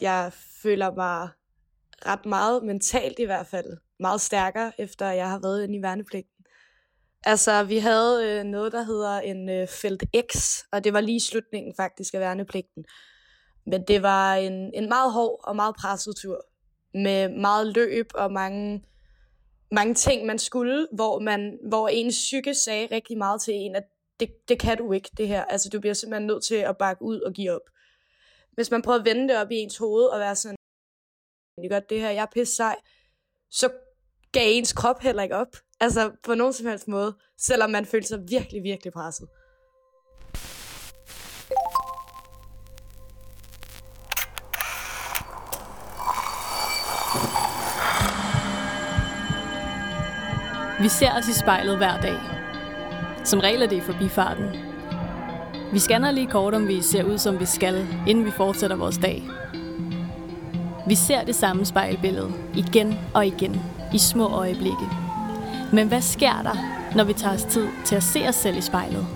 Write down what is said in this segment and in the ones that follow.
Jeg føler mig ret meget, mentalt i hvert fald, meget stærkere, efter jeg har været inde i værnepligten. Altså, vi havde noget, der hedder en felt-X, og det var lige slutningen faktisk af værnepligten. Men det var en meget hård og meget presset tur, med meget løb og mange ting, man skulle, hvor ens psyke sagde rigtig meget til en, at det kan du ikke, det her. Altså, du bliver simpelthen nødt til at bakke ud og give op. Hvis man prøver at vende det op i ens hoved og være sådan, jeg gør det her, jeg er pisse sej, så gav ens krop heller ikke op. Altså på nogen som helst måde, selvom man følte sig virkelig, virkelig presset. Vi ser os i spejlet hver dag. Som regel er det i forbifarten. Vi scanner lige kort, om vi ser ud, som vi skal, inden vi fortsætter vores dag. Vi ser det samme spejlbillede igen og igen i små øjeblikke. Men hvad sker der, når vi tager os tid til at se os selv i spejlet?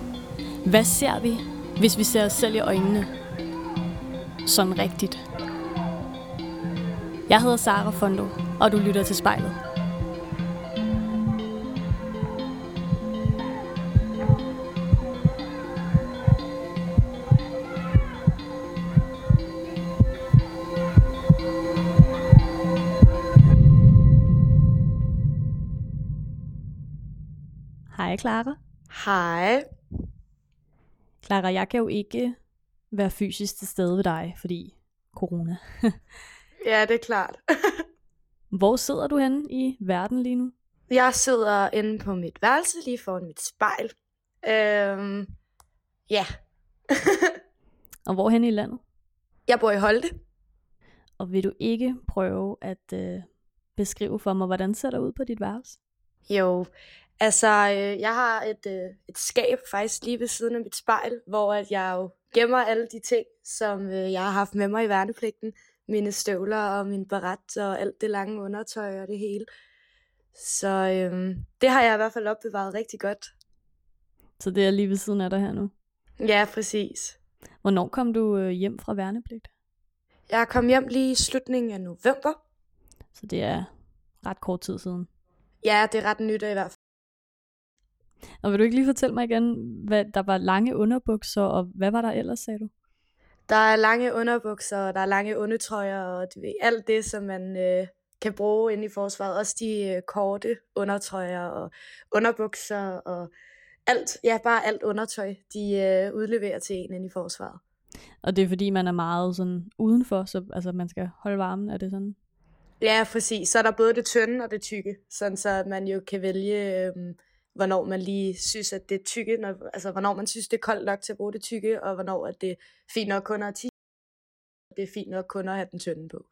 Hvad ser vi, hvis vi ser os selv i øjnene? Sådan rigtigt. Jeg hedder Sara Fondo, og du lytter til Spejlet. Hej, Clara. Hej. Clara, jeg kan jo ikke være fysisk til stede ved dig, fordi corona. Ja, det er klart. Hvor sidder du henne i verden lige nu? Jeg sidder inde på mit værelse lige foran mit spejl. Ja. Og hvor henne i landet? Jeg bor i Holte. Og vil du ikke prøve at beskrive for mig, hvordan ser det ud på dit værelse? Jo, altså, jeg har et skab faktisk lige ved siden af mit spejl, hvor at jeg jo gemmer alle de ting, som jeg har haft med mig i værnepligten. Mine støvler og min baret og alt det lange undertøj og det hele. Så det har jeg i hvert fald opbevaret rigtig godt. Så det er lige ved siden af dig her nu? Ja, præcis. Hvornår kom du hjem fra værnepligt? Jeg kom hjem lige i slutningen af november. Så det er ret kort tid siden? Ja, det er ret nyt i hvert fald. Og vil du ikke lige fortælle mig igen, hvad der var lange underbukser, og hvad var der ellers, sagde du? Der er lange underbukser, og der er lange undertrøjer, og alt det, som man kan bruge inde i forsvaret. Også de korte undertrøjer og underbukser og alt, ja, bare alt undertøj, de udleverer til en inde i forsvaret. Og det er fordi, man er meget sådan udenfor, så altså, man skal holde varmen, er det sådan? Ja, præcis. Så er der både det tynde og det tykke, sådan så man jo kan vælge, hvornår man lige synes, at det er tykke, altså hvornår man synes, det er koldt nok til at bruge det tykke, og hvornår at det er fint nok kun at have det er fint nok kun at have den tynde på.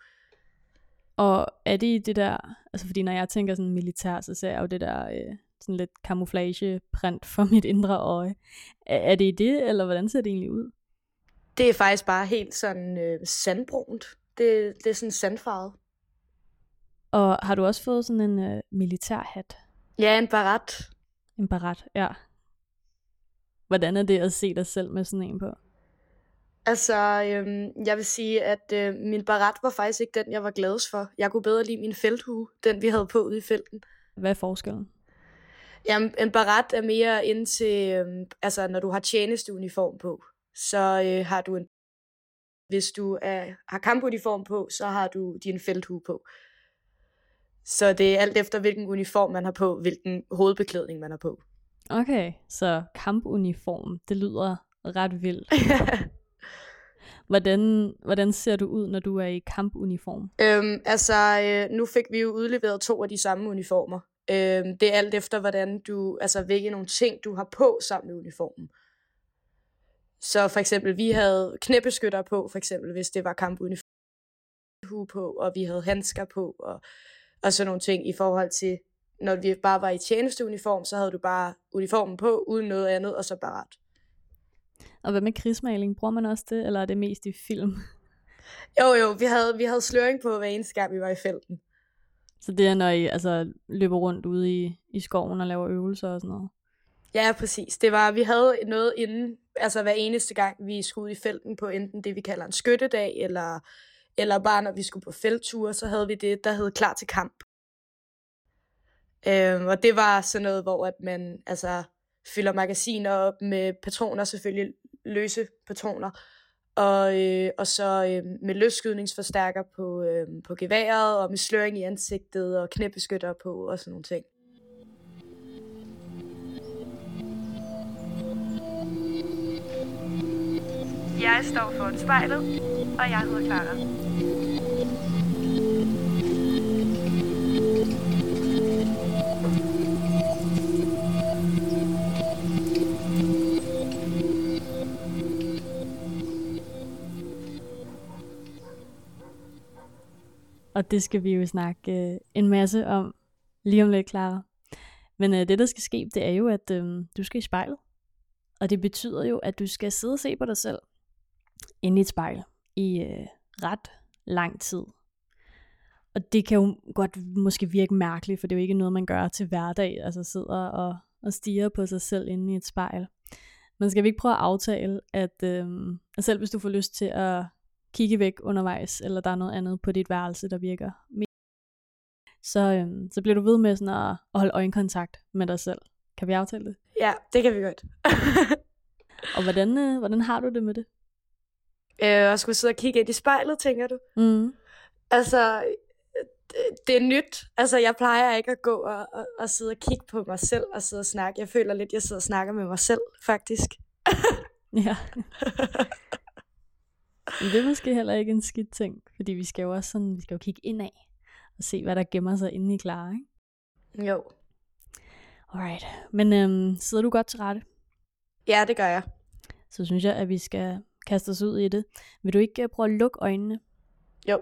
Og er det det der, altså fordi når jeg tænker sådan militær, så ser jeg jo det der sådan lidt camouflageprint for mit indre øje. Er det det, eller hvordan ser det egentlig ud? Det er faktisk bare helt sådan sandbrunt. Det er sådan sandfarvet. Og har du også fået sådan en militærhat? Ja, en baret. En baret, ja. Hvordan er det at se dig selv med sådan en på? Altså, jeg vil sige, at min baret var faktisk ikke den, jeg var gladest for. Jeg kunne bedre lide min felthue, den vi havde på ude i felten. Hvad er forskellen? Jamen, en baret er mere ind til, altså når du har tjenesteuniform på, så har du en... Hvis du har kampuniform på, så har du din felthue på. Så det er alt efter, hvilken uniform man har på, hvilken hovedbeklædning man har på. Okay, så kampuniform, det lyder ret vildt. Hvordan ser du ud, når du er i kampuniform? Nu fik vi jo udleveret 2 af de samme uniformer. Det er alt efter, hvordan du, altså hvilke nogle ting, du har på sammen med uniformen. Så for eksempel, vi havde knæbeskytter på, for eksempel, hvis det var kampuniform. Hue på, og vi havde handsker på, og sådan nogle ting i forhold til, når vi bare var i tjenesteuniform, så havde du bare uniformen på, uden noget andet, og så bare ret. Og hvad med krigsmaling? Bruger man også det, eller er det mest i film? Jo, vi havde sløring på hver eneste gang, vi var i felten. Så det er, når I altså, løber rundt ude i skoven og laver øvelser og sådan noget? Ja, præcis. Det var, vi havde noget inden, altså hver eneste gang, vi skulle ud i felten på enten det, vi kalder en skyttedag, eller Eller bare når vi skulle på feltture, så havde vi det, der hed klar til kamp. Og det var sådan noget, hvor at man altså fylder magasiner op med patroner, selvfølgelig løse patroner, og så med løsskydningsforstærker på geværet, og med sløring i ansigtet, og knæbeskytter på, og sådan nogle ting. Jeg står foran spejlet, og jeg hedder Clara. Og det skal vi jo snakke en masse om lige om lidt, Clara. Men det, der skal ske, det er jo, at du skal i spejlet. Og det betyder jo, at du skal sidde og se på dig selv inde i et spejl i ret lang tid. Og det kan jo godt måske virke mærkeligt, for det er jo ikke noget, man gør til hverdag, altså sidder og stiger på sig selv inde i et spejl. Men skal vi ikke prøve at aftale, at selv hvis du får lyst til at kigge væk undervejs, eller der er noget andet på dit værelse, der virker mere, så bliver du ved med sådan at holde øjenkontakt med dig selv. Kan vi aftale det? Ja, det kan vi godt. Og hvordan har du det med det? Og skulle sidde og kigge ind i spejlet, tænker du? Mm. Altså, det er nyt. Altså, jeg plejer ikke at gå og sidde og kigge på mig selv og sidde og snakke. Jeg føler lidt, jeg sidder og snakker med mig selv, faktisk. Ja. Men det er måske heller ikke en skidt ting, fordi vi skal jo også sådan, vi skal jo kigge indad og se, hvad der gemmer sig inde i Clara, ikke? Jo. Alright. Men sidder du godt til rette? Ja, det gør jeg. Så synes jeg, at vi skal kaste os ud i det. Vil du ikke prøve at lukke øjnene? Jo.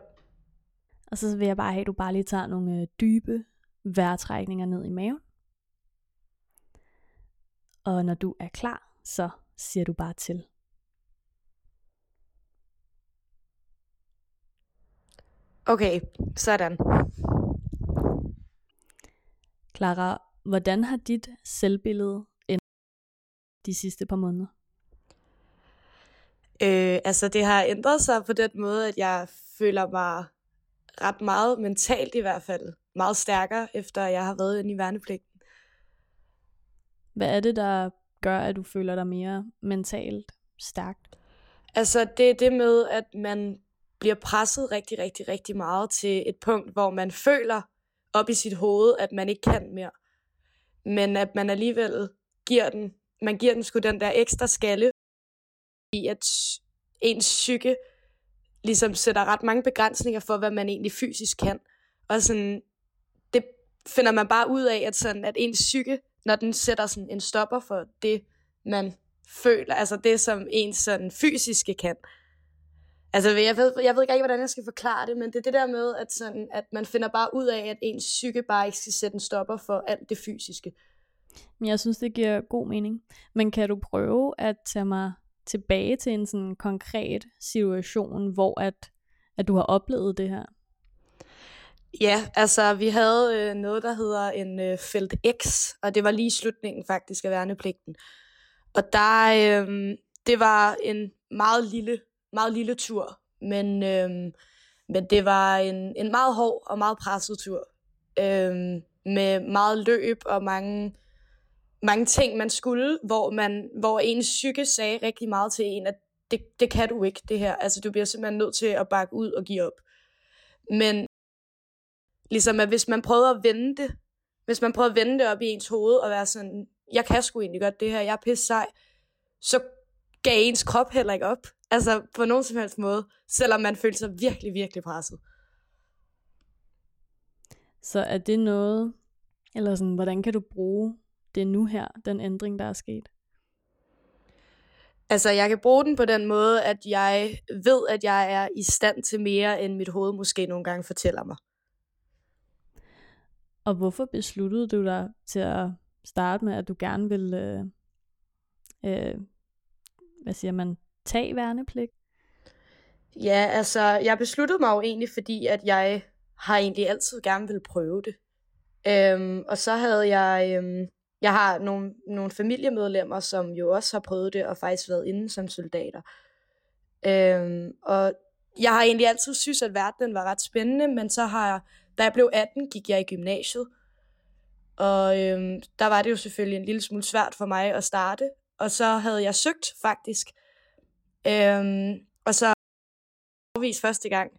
Og så vil jeg bare have, at du bare lige tager nogle dybe vejrtrækninger ned i maven. Og når du er klar, så siger du bare til. Okay, sådan. Clara, hvordan har dit selvbillede ændret de sidste par måneder? Altså det har ændret sig på den måde, at jeg føler mig ret meget mentalt i hvert fald, meget stærkere, efter jeg har været inde i værnepligten. Hvad er det, der gør, at du føler dig mere mentalt stærkt? Altså det er det med, at man bliver presset rigtig, rigtig, rigtig meget til et punkt, hvor man føler op i sit hoved, at man ikke kan mere. Men at man alligevel giver den sgu den der ekstra skalle, i at ens psyke ligesom sætter ret mange begrænsninger for, hvad man egentlig fysisk kan. Og sådan, det finder man bare ud af, at ens psyke, når den sætter sådan en stopper for det, man føler, altså det, som ens sådan fysiske kan. Altså, jeg ved ikke, hvordan jeg skal forklare det, men det er det der med, at man finder bare ud af, at ens psyke bare ikke skal sætte en stopper for alt det fysiske. Men jeg synes, det giver god mening. Men kan du prøve at tage mig tilbage til en sådan konkret situation, hvor at du har oplevet det her? Ja, altså vi havde noget, der hedder en felt-X, og det var lige slutningen faktisk af værnepligten. Og der, det var en meget lille tur, men det var en meget hård og meget presset tur, med meget løb og mange ting, man skulle, hvor ens psyke sagde rigtig meget til en, at det kan du ikke, det her. Altså, du bliver simpelthen nødt til at bakke ud og give op. Men ligesom, at hvis man prøvede at vende det op i ens hoved, og være sådan, jeg kan sgu egentlig godt det her, jeg er pisse sej, så gav ens krop heller ikke op. Altså, på nogen som helst måde, selvom man følte sig virkelig, virkelig presset. Så er det noget, eller sådan, hvordan kan du bruge det er nu her, den ændring, der er sket? Altså, jeg kan bruge den på den måde, at jeg ved, at jeg er i stand til mere, end mit hoved måske nogle gange fortæller mig. Og hvorfor besluttede du dig til at starte med, at du gerne ville, tage værnepligt? Ja, altså, jeg besluttede mig jo egentlig, fordi at jeg har egentlig altid gerne ville prøve det. Og så havde jeg... Jeg har nogle familiemedlemmer, som jo også har prøvet det og faktisk været inde som soldater. Og Jeg har egentlig altid synes, at verdenen var ret spændende, men så har jeg, da jeg blev 18, gik jeg i gymnasiet. Og der var det jo selvfølgelig en lille smule svært for mig at starte. Og så havde jeg søgt faktisk. Og så afvist første gang.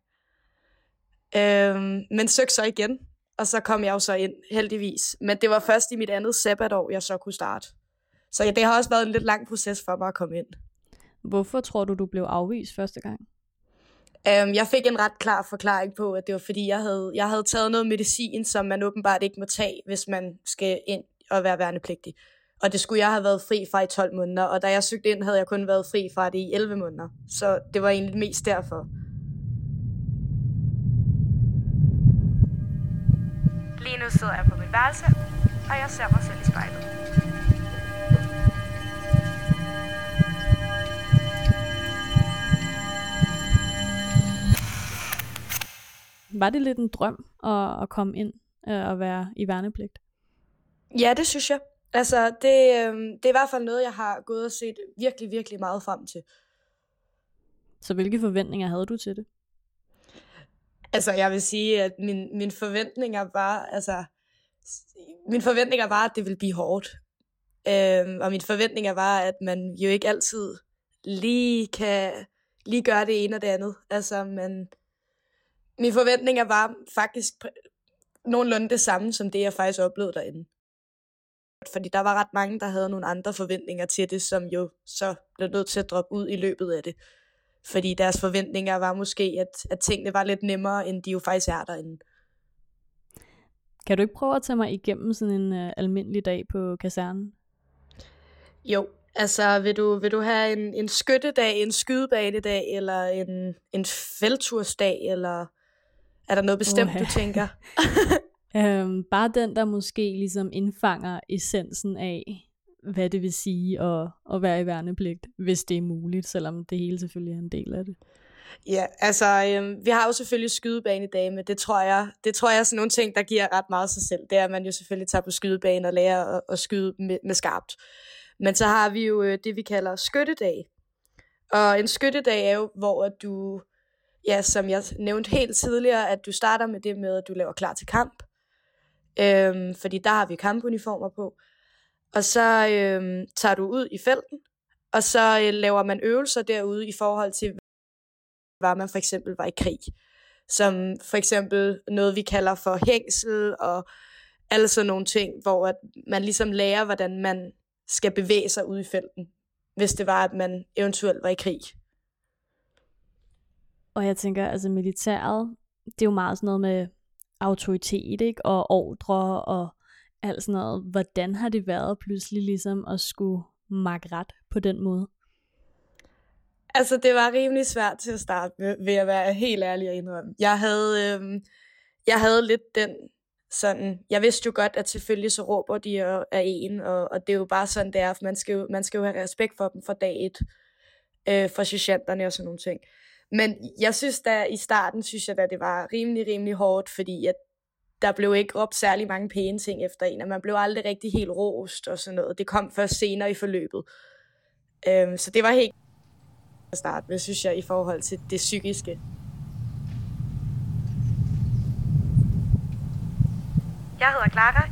Men søgte så igen. Og så kom jeg jo så ind, heldigvis. Men det var først i mit andet sabbatår, jeg så kunne starte. Så ja, det har også været en lidt lang proces for mig at komme ind. Hvorfor tror du, du blev afvist første gang? Jeg fik en ret klar forklaring på, at det var fordi, jeg havde taget noget medicin, som man åbenbart ikke må tage, hvis man skal ind og være værnepligtig. Og det skulle jeg have været fri fra i 12 måneder, og da jeg søgte ind, havde jeg kun været fri fra det i 11 måneder. Så det var egentlig mest derfor. Lige nu sidder jeg på mit værelse, og jeg ser mig selv i spejlet. Var det lidt en drøm at komme ind og være i værnepligt? Ja, det synes jeg. Altså, det er i hvert fald noget, jeg har gået og set virkelig, virkelig meget frem til. Så hvilke forventninger havde du til det? Altså, jeg vil sige, at mine forventninger var, at det ville blive hårdt. Og mine forventninger var, at man jo ikke altid lige kan gøre det ene og det andet. Altså, mine forventninger var faktisk nogenlunde det samme, som det, jeg faktisk oplevede derinde. Fordi der var ret mange, der havde nogle andre forventninger til det, som jo så blev nødt til at droppe ud i løbet af det. Fordi deres forventninger var måske, at tingene var lidt nemmere, end de jo faktisk er derinde. Kan du ikke prøve at tage mig igennem sådan en almindelig dag på kasernen? Jo, altså vil du have en skyttedag, en skydebanedag, eller en felttursdag, eller er der noget bestemt, du tænker? Bare den, der måske ligesom indfanger essensen af, hvad det vil sige at være i værnepligt, hvis det er muligt, selvom det hele selvfølgelig er en del af det. Ja, altså vi har jo selvfølgelig skydebane i dag, men det tror jeg er sådan nogle ting, der giver ret meget sig selv. Det er, at man jo selvfølgelig tager på skydebane og lærer at skyde med skarpt. Men så har vi jo det, vi kalder skyttedag. Og en skyttedag er jo, hvor du, ja, som jeg nævnte helt tidligere, at du starter med det med, at du laver klar til kamp. Fordi der har vi kampuniformer på. Og så tager du ud i felten, og så laver man øvelser derude i forhold til, hvad man for eksempel var i krig. Som for eksempel noget, vi kalder for hængsel og alle sådan nogle ting, hvor at man ligesom lærer, hvordan man skal bevæge sig ude i felten, hvis det var, at man eventuelt var i krig. Og jeg tænker, altså militæret, det er jo meget sådan noget med autoritet, ikke? Og ordre og alt sådan noget. Hvordan har det været pludselig ligesom at skulle makke ret på den måde? Altså det var rimelig svært til at starte med, vil jeg være helt ærlig og indrømme. Jeg havde lidt den sådan, jeg vidste jo godt, at selvfølgelig så råber de af en, og det er jo bare sådan det er, for man skal jo have respekt for dem fra dag et, for sergeanterne og sådan nogle ting. Men jeg synes da, i starten synes jeg da, det var rimelig hårdt, fordi at der blev ikke råbt særlig mange pæne ting efter en, og man blev aldrig rigtig helt rost og sådan noget. Det kom først senere i forløbet. Så det var helt at starte med, synes jeg, i forhold til det psykiske. Jeg hedder Clara.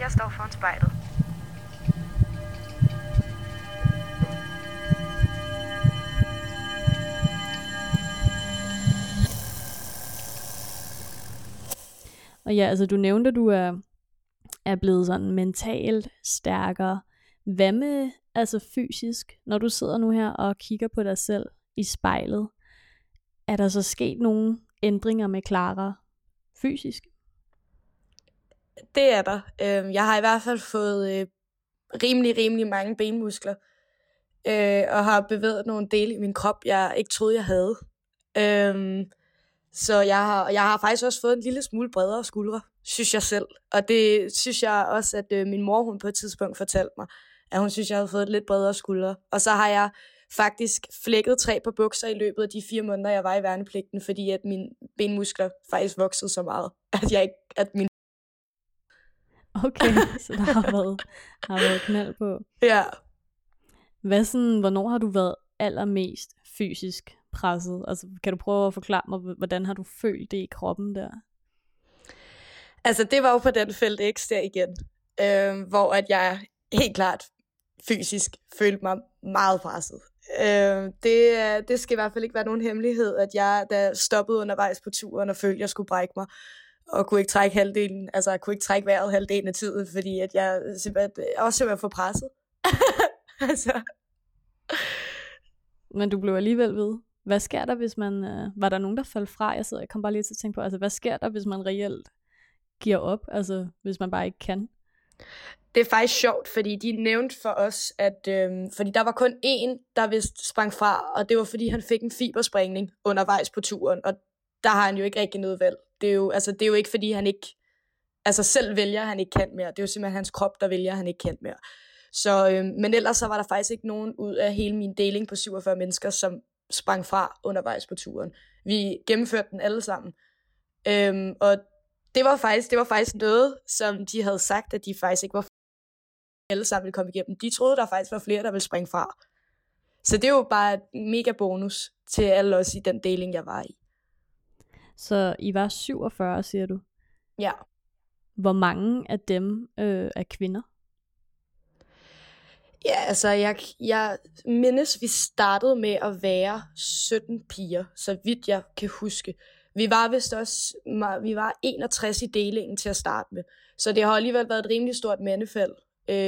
Jeg står foran spejlet. Og ja, altså du nævnte, at du er blevet sådan mentalt stærkere. Hvad med altså fysisk, når du sidder nu her og kigger på dig selv i spejlet? Er der så sket nogle ændringer med Clara fysisk? Det er der. Jeg har i hvert fald fået rimelig mange benmuskler, og har bevæget nogle dele i min krop, jeg ikke troede, jeg havde. Så jeg har faktisk også fået en lille smule bredere skuldre, synes jeg selv. Og det synes jeg også, at min mor, hun på et tidspunkt fortalte mig, at hun synes, jeg havde fået lidt bredere skuldre. Og så har jeg faktisk flækket 3 par bukser i løbet af de 4 måneder, jeg var i værnepligten, fordi at mine benmuskler faktisk voksede så meget, at jeg ikke... Okay, så der har været knald på. Ja. Hvornår har du været allermest fysisk presset? Altså, kan du prøve at forklare mig, hvordan har du følt det i kroppen der? Altså, det var jo på den felt-X der igen, hvor at jeg helt klart fysisk følte mig meget presset. Det skal i hvert fald ikke være nogen hemmelighed, at jeg da stoppede undervejs på turen og følte, at jeg skulle brække mig, og kunne ikke trække vejret halvdelen af tiden, fordi at jeg simpelthen for presset. Altså. Men du blev alligevel ved. Hvad sker der, hvis man... var der nogen, der faldt fra? Jeg kom bare lige til at tænke på, altså, hvad sker der, hvis man reelt giver op? Altså, hvis man bare ikke kan? Det er faktisk sjovt, fordi de nævnte for os, at fordi der var kun én, der vist sprang fra, og det var, fordi han fik en fibersprængning undervejs på turen, og der har han jo ikke rigtig noget valg. Det er jo ikke, fordi han ikke... Altså, selv vælger, han ikke kan mere. Det er jo simpelthen hans krop, der vælger, han ikke kan mere. Så, men ellers så var der faktisk ikke nogen ud af hele min deling på 47 mennesker, som sprang fra undervejs på turen. Vi gennemførte den alle sammen. Og det var faktisk noget, som de havde sagt, at de faktisk ikke var alle sammen ville komme igennem. De troede, der faktisk var flere, der ville springe fra. Så det er jo bare et mega bonus til alle os i den deling, jeg var i. Så I var 47, siger du? Ja. Hvor mange af dem er kvinder? Ja, altså, jeg mindes, vi startede med at være 17 piger, så vidt jeg kan huske. Vi var 61 i delingen til at starte med, så det har alligevel været et rimelig stort mandefald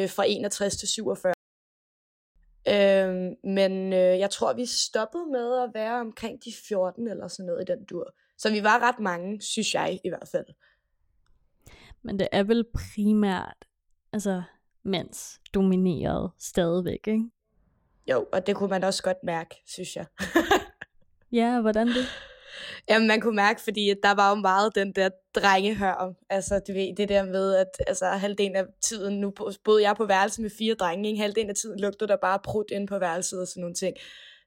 fra 61 til 47. Men jeg tror, vi stoppede med at være omkring de 14 eller sådan noget i den dur. Så vi var ret mange, synes jeg i hvert fald. Men det er vel primært... altså mens dominerede stadigvæk, ikke? Jo, og det kunne man også godt mærke, synes jeg. Ja, hvordan det? Jamen, man kunne mærke, fordi der var jo meget den der drengehør. Altså, du ved, det der med, at altså, halvdelen af tiden, nu boede jeg på værelse med 4 drenge, ikke? Halvdelen af tiden lugtede der bare prut inde på værelset og sådan nogle ting.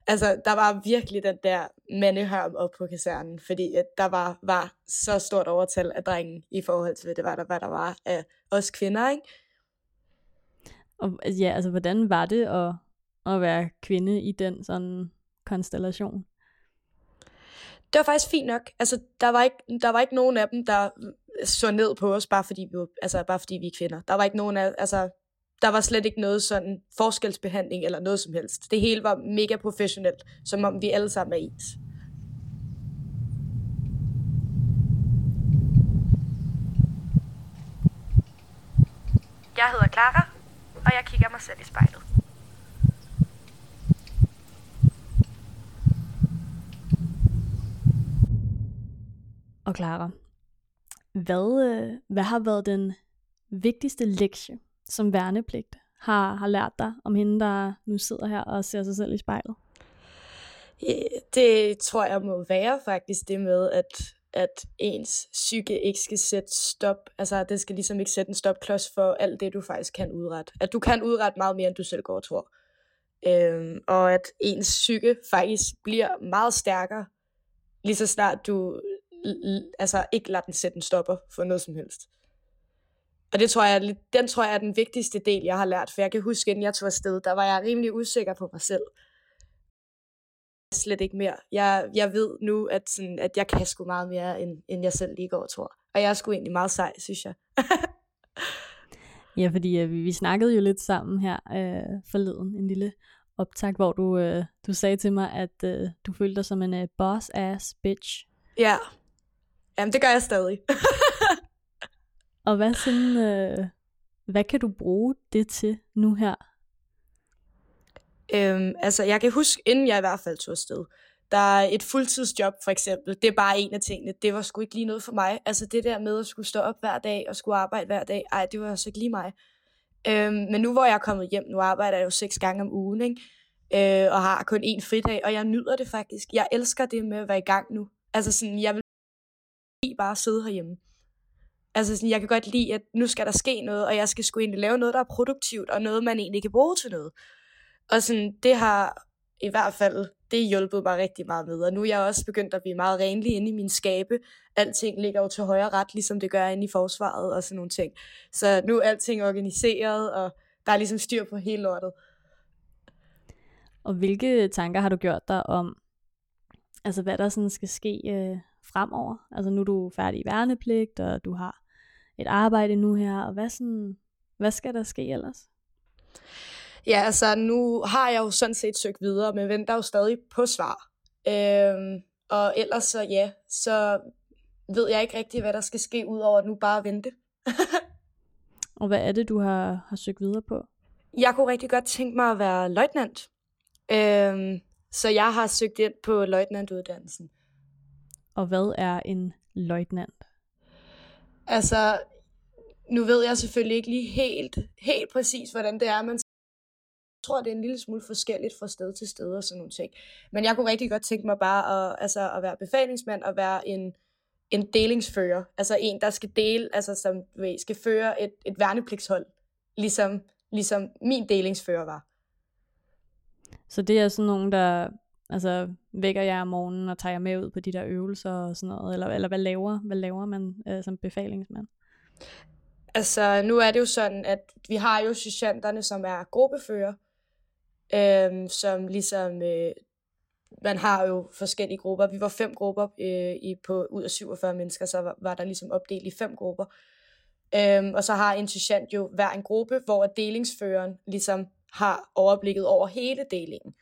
Altså, der var virkelig den der mandehørm op på kasernen, fordi at der var så stort overtal af drenge i forhold til, hvad der var af os kvinder, ikke? Og ja, altså, hvordan var det at være kvinde i den sådan konstellation? Det var faktisk fint nok. Altså, der var ikke nogen af dem, der så ned på os, bare fordi vi er kvinder. Der var ikke nogen af, altså, der var slet ikke noget sådan forskelsbehandling eller noget som helst. Det hele var mega professionelt, som om vi alle sammen er ens. Jeg hedder Clara, og jeg kigger mig selv i spejlet. Og Clara, hvad har været den vigtigste lektie, som værnepligt har lært dig om hende, der nu sidder her og ser sig selv i spejlet? Det tror jeg må være faktisk det med, at ens psyke ikke skal sætte stop, altså det skal ligesom ikke sætte en stopklods for alt det, du faktisk kan udrette. At du kan udrette meget mere, end du selv går og tror. Og at ens psyke faktisk bliver meget stærkere, lige så snart du altså ikke lader den sætte en stopper for noget som helst. Og den tror jeg er den vigtigste del, jeg har lært, for jeg kan huske, inden jeg tog afsted, der var jeg rimelig usikker på mig selv. Slet ikke mere. Jeg ved nu, at jeg kan sgu meget mere, end jeg selv lige går og tror. Og jeg er sgu egentlig meget sej, synes jeg. Ja, fordi vi snakkede jo lidt sammen her forleden, en lille optag, hvor du sagde til mig, at du følte dig som en boss-ass bitch. Ja, jamen det gør jeg stadig. Og hvad kan du bruge det til nu her? Altså, jeg kan huske, inden jeg i hvert fald tog afsted, der er et fuldtidsjob for eksempel, det er bare en af tingene, det var sgu ikke lige noget for mig. Altså det der med at skulle stå op hver dag og skulle arbejde hver dag, ej, det var altså ikke lige mig. Men nu hvor jeg er kommet hjem, nu arbejder jeg jo 6 gange om ugen, ikke? Og har kun 1 fridag, og jeg nyder det faktisk. Jeg elsker det med at være i gang nu. Altså sådan, jeg vil bare sidde herhjemme. Altså sådan, jeg kan godt lide, at nu skal der ske noget, og jeg skal sgu egentlig lave noget, der er produktivt, og noget, man egentlig kan bruge til noget. Og sådan, det har i hvert fald, det hjulpet mig rigtig meget med. Og nu er jeg også begyndt at blive meget renlig inde i min skabe. Alting ligger jo til højre ret, ligesom det gør inde i forsvaret og sådan nogle ting. Så nu er alting organiseret, og der er ligesom styr på hele lortet. Og hvilke tanker har du gjort dig om altså hvad der sådan skal ske fremover. Altså nu er du færdig i værnepligt, og du har et arbejde nu her, og hvad skal der ske ellers? Ja, altså nu har jeg jo sådan set søgt videre, men venter jo stadig på svar. Og ellers så ja, så ved jeg ikke rigtig, hvad der skal ske, udover at nu bare vente. Og hvad er det, du har søgt videre på? Jeg kunne rigtig godt tænke mig at være løjtnant. Så jeg har søgt ind på løjtnantuddannelsen. Og hvad er en løjtnant? Altså, nu ved jeg selvfølgelig ikke lige helt præcis, hvordan det er, men jeg tror, det er en lille smule forskelligt fra sted til sted og sådan nogle ting. Men jeg kunne rigtig godt tænke mig bare at være befalingsmand og være en delingsfører. Altså en, der skal dele, altså som skal føre et værnepligtshold, ligesom min delingsfører var. Så det er sådan nogen, der altså vækker jer om morgenen og tager jer med ud på de der øvelser og sådan noget, eller hvad laver man som befalingsmand? Altså nu er det jo sådan, at vi har jo sergeanterne, som er gruppefører, som ligesom, man har jo forskellige grupper. Vi var 5 grupper ud af 47 mennesker, så var der ligesom opdelt i 5 grupper. Og så har en sergeant jo hver en gruppe, hvor delingsføreren ligesom har overblikket over hele delingen.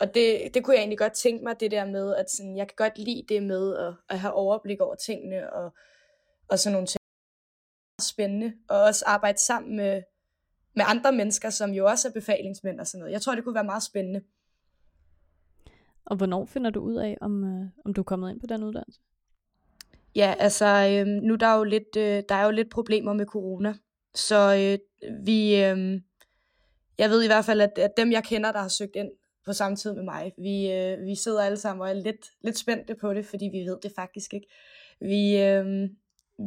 Og det kunne jeg egentlig godt tænke mig, det der med, at sådan, jeg kan godt lide det med at have overblik over tingene og sådan nogle ting. Spændende, og også arbejde sammen med andre mennesker, som jo også er befalingsmænd og sådan noget. Jeg tror, det kunne være meget spændende. Og hvornår finder du ud af, om du er kommet ind på den uddannelse? Ja, altså nu der er jo lidt problemer med corona, så jeg ved i hvert fald, at dem jeg kender, der har søgt ind på samme tid med mig, vi sidder alle sammen og er lidt spændte på det, fordi vi ved det faktisk ikke.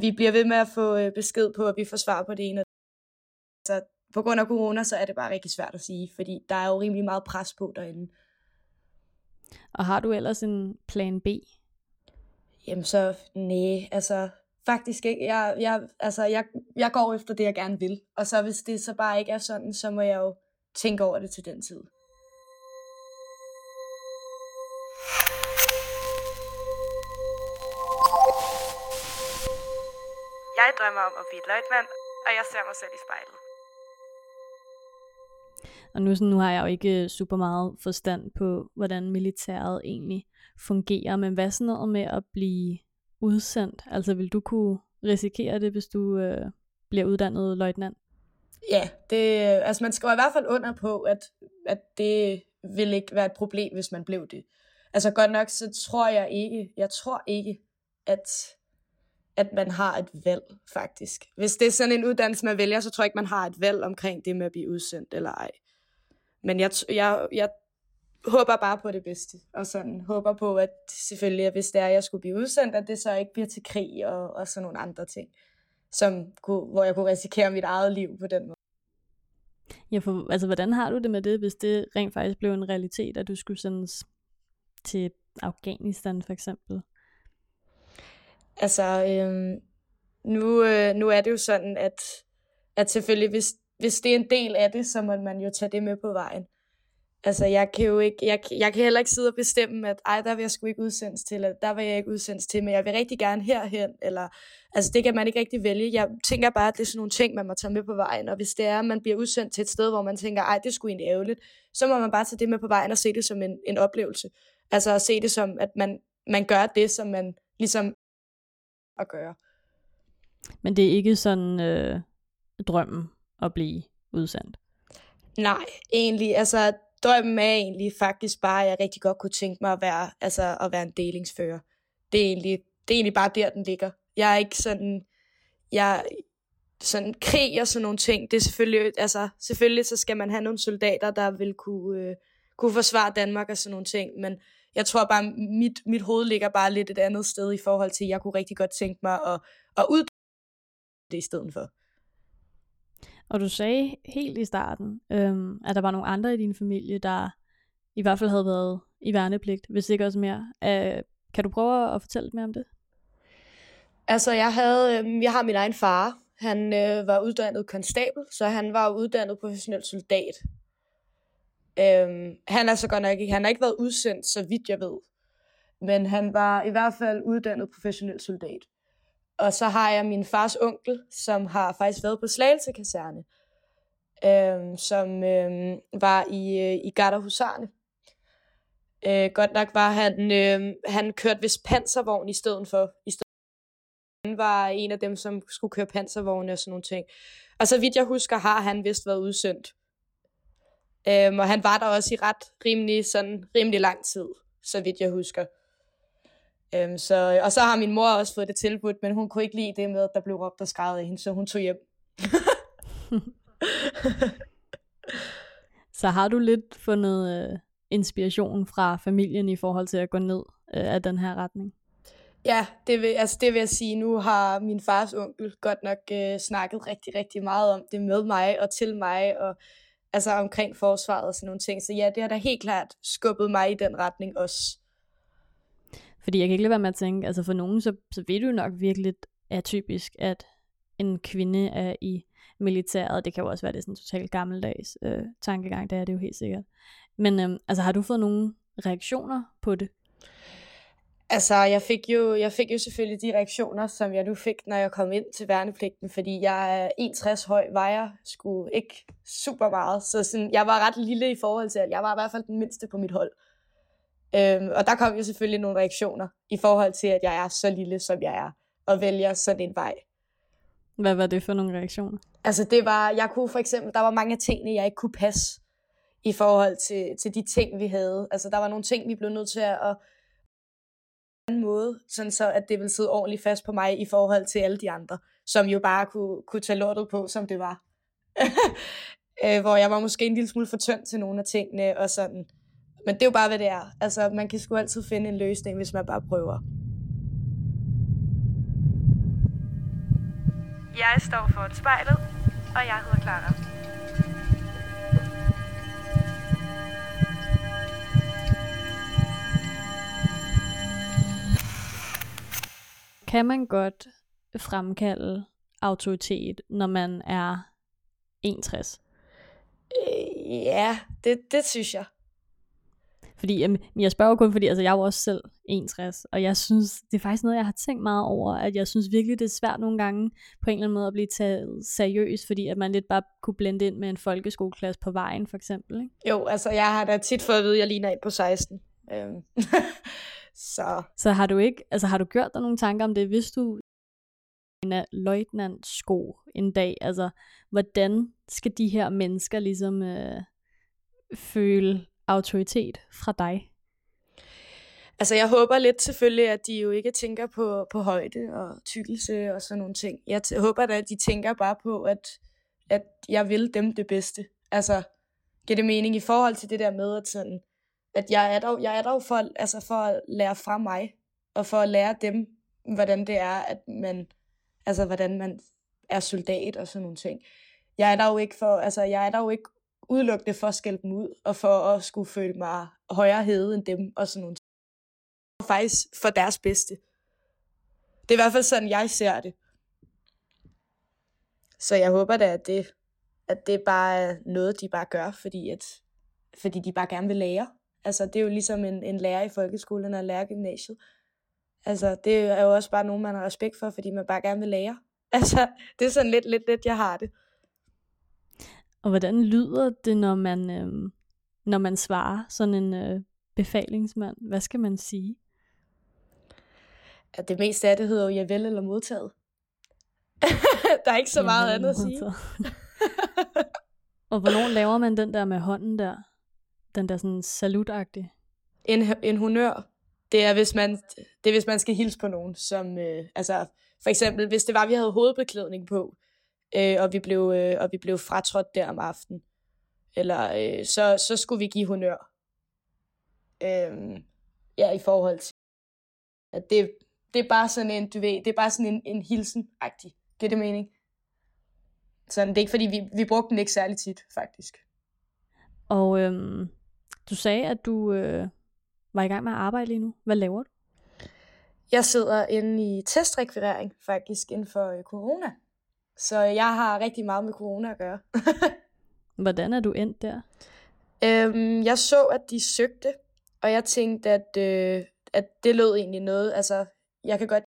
Vi bliver ved med at få besked på, at vi får svar på det ene. Så på grund af corona, så er det bare rigtig svært at sige, fordi der er jo rimelig meget pres på derinde. Og har du ellers en plan B? Jamen så, nej, altså faktisk ikke. Jeg går efter det, jeg gerne vil. Og så hvis det så bare ikke er sådan, så må jeg jo tænke over det til den tid. Jeg drømmer om at blive løjtnant, og jeg ser mig selv i spejlet. Og nu har jeg jo ikke super meget forstand på, hvordan militæret egentlig fungerer, men hvad sådan noget med at blive udsendt? Altså vil du kunne risikere det, hvis du bliver uddannet løjtnant? Ja, altså man skal i hvert fald under på, at det vil ikke være et problem, hvis man blev det. Altså godt nok, så tror jeg ikke, at man har et valg, faktisk. Hvis det er sådan en uddannelse, man vælger, så tror jeg ikke, man har et valg omkring det med at blive udsendt eller ej. Men jeg håber bare på det bedste, og sådan håber på, at selvfølgelig, at hvis det er, at jeg skulle blive udsendt, at det så ikke bliver til krig og sådan nogle andre ting, hvor jeg kunne risikere mit eget liv på den måde. Ja, for altså, hvordan har du det med det, hvis det rent faktisk blev en realitet, at du skulle sendes til Afghanistan for eksempel? Altså, nu er det jo sådan, at selvfølgelig, hvis det er en del af det, så må man jo tage det med på vejen. Altså, jeg kan heller ikke sidde og bestemme, at der vil jeg sgu ikke udsendes til, eller der vil jeg ikke udsendes til, men jeg vil rigtig gerne herhen, eller, altså, det kan man ikke rigtig vælge. Jeg tænker bare, at det er sådan nogle ting, man må tage med på vejen, og hvis det er, at man bliver udsendt til et sted, hvor man tænker, det er sgu egentlig ærgerligt, så må man bare tage det med på vejen og se det som en oplevelse. Altså, at se det som, at man gør det, som man ligesom at gøre. Men det er ikke sådan drømmen at blive udsendt? Nej, egentlig. Altså drømmen er egentlig faktisk bare, at jeg rigtig godt kunne tænke mig at være en delingsfører. Det er egentlig bare der, den ligger. Jeg er ikke sådan, krig og sådan nogle ting. Det er selvfølgelig så skal man have nogle soldater, der vil kunne forsvare Danmark og sådan nogle ting, men jeg tror bare, mit hoved ligger bare lidt et andet sted i forhold til, at jeg kunne rigtig godt tænke mig at uddanne det i stedet for. Og du sagde helt i starten, at der var nogle andre i din familie, der i hvert fald havde været i værnepligt, hvis ikke også mere. Kan du prøve at fortælle lidt mere om det? Altså, jeg har min egen far. Han var uddannet konstabel, så han var uddannet professionel soldat. Han er så godt nok ikke, han har ikke været udsendt, så vidt jeg ved. Men han var i hvert fald uddannet professionel soldat. Og så har jeg min fars onkel, som har faktisk været på Slagelse Kaserne, som var i Garderhusarne. Godt nok var han kørte vist panservogn i stedet for. Han var en af dem, som skulle køre panservogne og sådan nogle ting. Og så vidt jeg husker, har han vist været udsendt. Og han var der også i rimelig lang tid, så vidt jeg husker. Og så har min mor også fået det tilbudt, men hun kunne ikke lide det med, at der blev råbt og skreget af hende, så hun tog hjem. Så har du lidt fundet inspiration fra familien i forhold til at gå ned af den her retning? Ja, det vil jeg sige. Nu har min fars onkel godt nok snakket rigtig, rigtig meget om det med mig og til mig, og altså omkring forsvaret og sådan nogle ting. Så ja, det har da helt klart skubbet mig i den retning også. Fordi jeg kan ikke lade være med at tænke, altså for nogen, så ved du nok virkelig atypisk, at en kvinde er i militæret. Det kan jo også være, det er sådan en totalt gammeldags tankegang, det er det jo helt sikkert. Men altså, har du fået nogle reaktioner på det? Altså, jeg fik jo selvfølgelig de reaktioner, som jeg nu fik, når jeg kom ind til værnepligten, fordi jeg er 61 høj, vejer sgu ikke super meget. Så sådan, jeg var ret lille i forhold til, at jeg var i hvert fald den mindste på mit hold. Og der kom jo selvfølgelig nogle reaktioner i forhold til, at jeg er så lille, som jeg er, og vælger sådan en vej. Hvad var det for nogle reaktioner? Altså, der var mange af tingene, jeg ikke kunne passe i forhold til de ting, vi havde. Altså, der var nogle ting, vi blev nødt til at en måde, sådan så at det ville sidde ordentligt fast på mig i forhold til alle de andre, som jo bare kunne tage lortet på, som det var. Hvor jeg var måske en lille smule for tynd til nogle af tingene og sådan. Men det er jo bare, hvad det er. Altså, man kan sgu altid finde en løsning, hvis man bare prøver. Jeg står foran spejlet, og jeg hedder Clara. Kan man godt fremkalde autoritet, når man er 61? Ja, det synes jeg. Fordi jeg spørger kun, fordi altså, jeg er jo også selv 61, og jeg synes, det er faktisk noget, jeg har tænkt meget over, at jeg synes virkelig, det er svært nogle gange på en eller anden måde at blive taget seriøst, fordi at man lidt bare kunne blende ind med en folkeskoleklasse på vejen, for eksempel. Ikke? Jo, altså jeg har da tit fået at vide, at jeg ligner ind på 16. Så har du ikke, altså har du gjort dig nogle tanker om det, hvis du er en løjtnantsko en dag, altså hvordan skal de her mennesker ligesom føle autoritet fra dig? Altså jeg håber lidt selvfølgelig, at de jo ikke tænker på højde og tykkelse og sådan nogle ting. Jeg håber da, at de tænker bare på, at jeg vil dem det bedste. Altså giver det mening i forhold til det der med at sådan, at jeg er der for at lære fra mig, og for at lære dem, hvordan det er, at man, altså hvordan man er soldat og sådan nogle ting. Jeg er der jo ikke udelukkende for at skælde dem ud, og for at skulle føle mig højere hede end dem og sådan nogle ting. Faktisk for deres bedste. Det er i hvert fald sådan, jeg ser det. Så jeg håber da, at det bare er noget, de bare gør, fordi de bare gerne vil lære. Altså, det er jo ligesom en lærer i folkeskolen og en lærer i gymnasiet. Altså, det er jo også bare nogen, man har respekt for, fordi man bare gerne vil lære. Altså, det er sådan lidt, jeg har det. Og hvordan lyder det, når man svarer sådan en befalingsmand? Hvad skal man sige? Ja, det meste af det hedder jo javel eller modtaget. Der er ikke så meget andet at sige. Og hvornår laver man den der med hånden der? Den der sådan salutagtig? En honnør. Det er, hvis man skal hilse på nogen. Som, altså, for eksempel, hvis det var, vi havde hovedbeklædning på, og vi blev fratrådt der om aftenen, eller så skulle vi give honnør. Ja, i forhold til, at det er bare sådan en, du ved, det er bare sådan en hilsen-agtig. Giver det mening? Sådan, det er ikke fordi, vi brugte den ikke særlig tit, faktisk. Og du sagde, at du var i gang med at arbejde lige nu. Hvad laver du? Jeg sidder inde i testrekvirering, faktisk, inden for corona. Så jeg har rigtig meget med corona at gøre. Hvordan er du endt der? Jeg så, at de søgte, og jeg tænkte, at det lød egentlig noget. Altså, jeg kan godt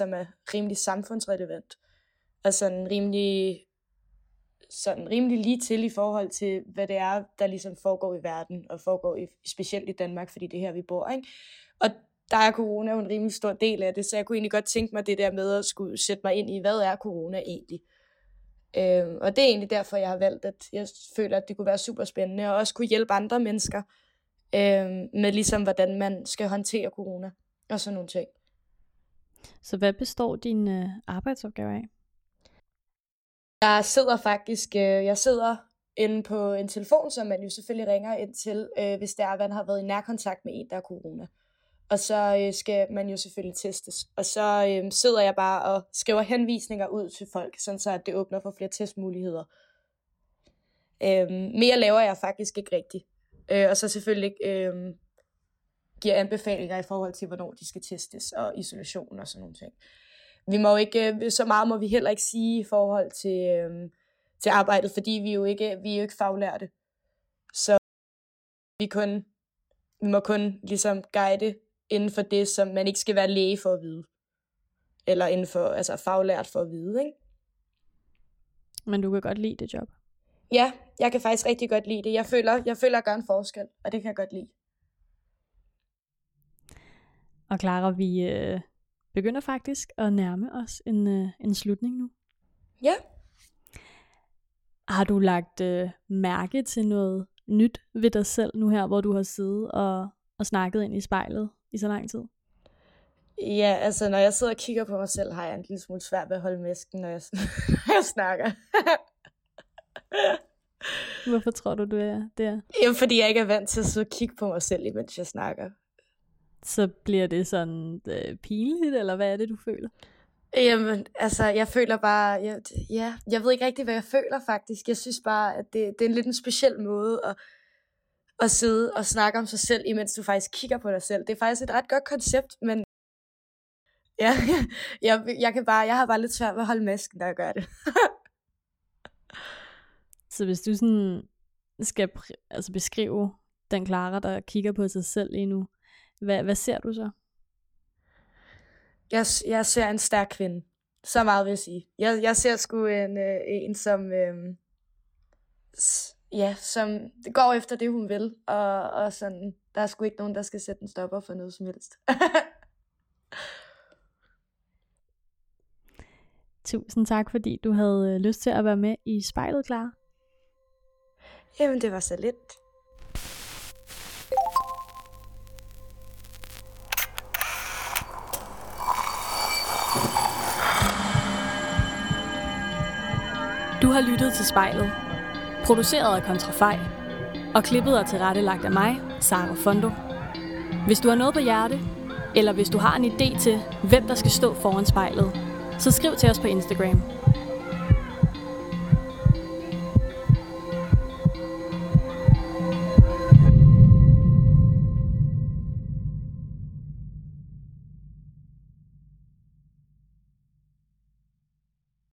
som er rimelig samfundsrelevant. Altså sådan rimelig lige til i forhold til, hvad det er, der ligesom foregår i verden, og foregår specielt i Danmark, fordi det er her, vi bor, ikke? Og der er corona jo en rimelig stor del af det, så jeg kunne egentlig godt tænke mig det der med at skulle sætte mig ind i, hvad er corona egentlig? Og det er egentlig derfor, jeg har valgt, at jeg føler, at det kunne være super spændende, og også kunne hjælpe andre mennesker med ligesom, hvordan man skal håndtere corona, og sådan nogle ting. Så hvad består dine arbejdsopgaver af? Jeg sidder inde på en telefon, som man jo selvfølgelig ringer ind til, hvis der er, man har været i nærkontakt med en, der er corona. Og så skal man jo selvfølgelig testes. Og så sidder jeg bare og skriver henvisninger ud til folk, sådan så at det åbner for flere testmuligheder. Mere laver jeg faktisk ikke rigtigt. Og så selvfølgelig giver anbefalinger i forhold til, hvornår de skal testes, og isolation og sådan nogle ting. Vi må ikke, så meget må vi heller ikke sige i forhold til arbejdet, fordi vi er jo ikke faglærte. Så vi må kun ligesom guide inden for det, som man ikke skal være læge for at vide. Eller inden for, altså faglært for at vide, ikke? Men du kan godt lide det job? Ja, jeg kan faktisk rigtig godt lide det. Jeg føler, at jeg gør en forskel, og det kan jeg godt lide. Og Clara, vi begynder faktisk at nærme os en slutning nu. Ja. Har du lagt mærke til noget nyt ved dig selv nu her, hvor du har siddet og snakket ind i spejlet i så lang tid? Ja, altså når jeg sidder og kigger på mig selv, har jeg en lille smule svært ved at holde masken, når jeg snakker. Hvorfor tror du, det er der? Jamen, fordi jeg ikke er vant til at sidde og kigge på mig selv, imens jeg snakker. Så bliver det sådan pinligt, eller hvad er det, du føler? Jamen, altså, jeg føler bare, jeg ved ikke rigtig, hvad jeg føler faktisk. Jeg synes bare, at det er en lidt en speciel måde at sidde og snakke om sig selv, imens du faktisk kigger på dig selv. Det er faktisk et ret godt koncept, men ja, jeg har bare lidt svært ved at holde masken, når jeg gør det. Så hvis du sådan skal beskrive den Clara, der kigger på sig selv lige nu, hvad ser du så? Jeg ser en stærk kvinde. Så meget vil jeg sige. Jeg ser sgu en som... ja, som går efter det, hun vil. Og sådan, der er sgu ikke nogen, der skal sætte en stopper for noget som helst. Tusind tak, fordi du havde lyst til at være med i spejlet, Clara. Jamen, det var så lidt. Du har lyttet til Spejlet, produceret af Kontrafej, og klippet og tilrettelagt af mig, Sara Fondo. Hvis du har noget på hjerte, eller hvis du har en idé til, hvem der skal stå foran spejlet, så skriv til os på Instagram.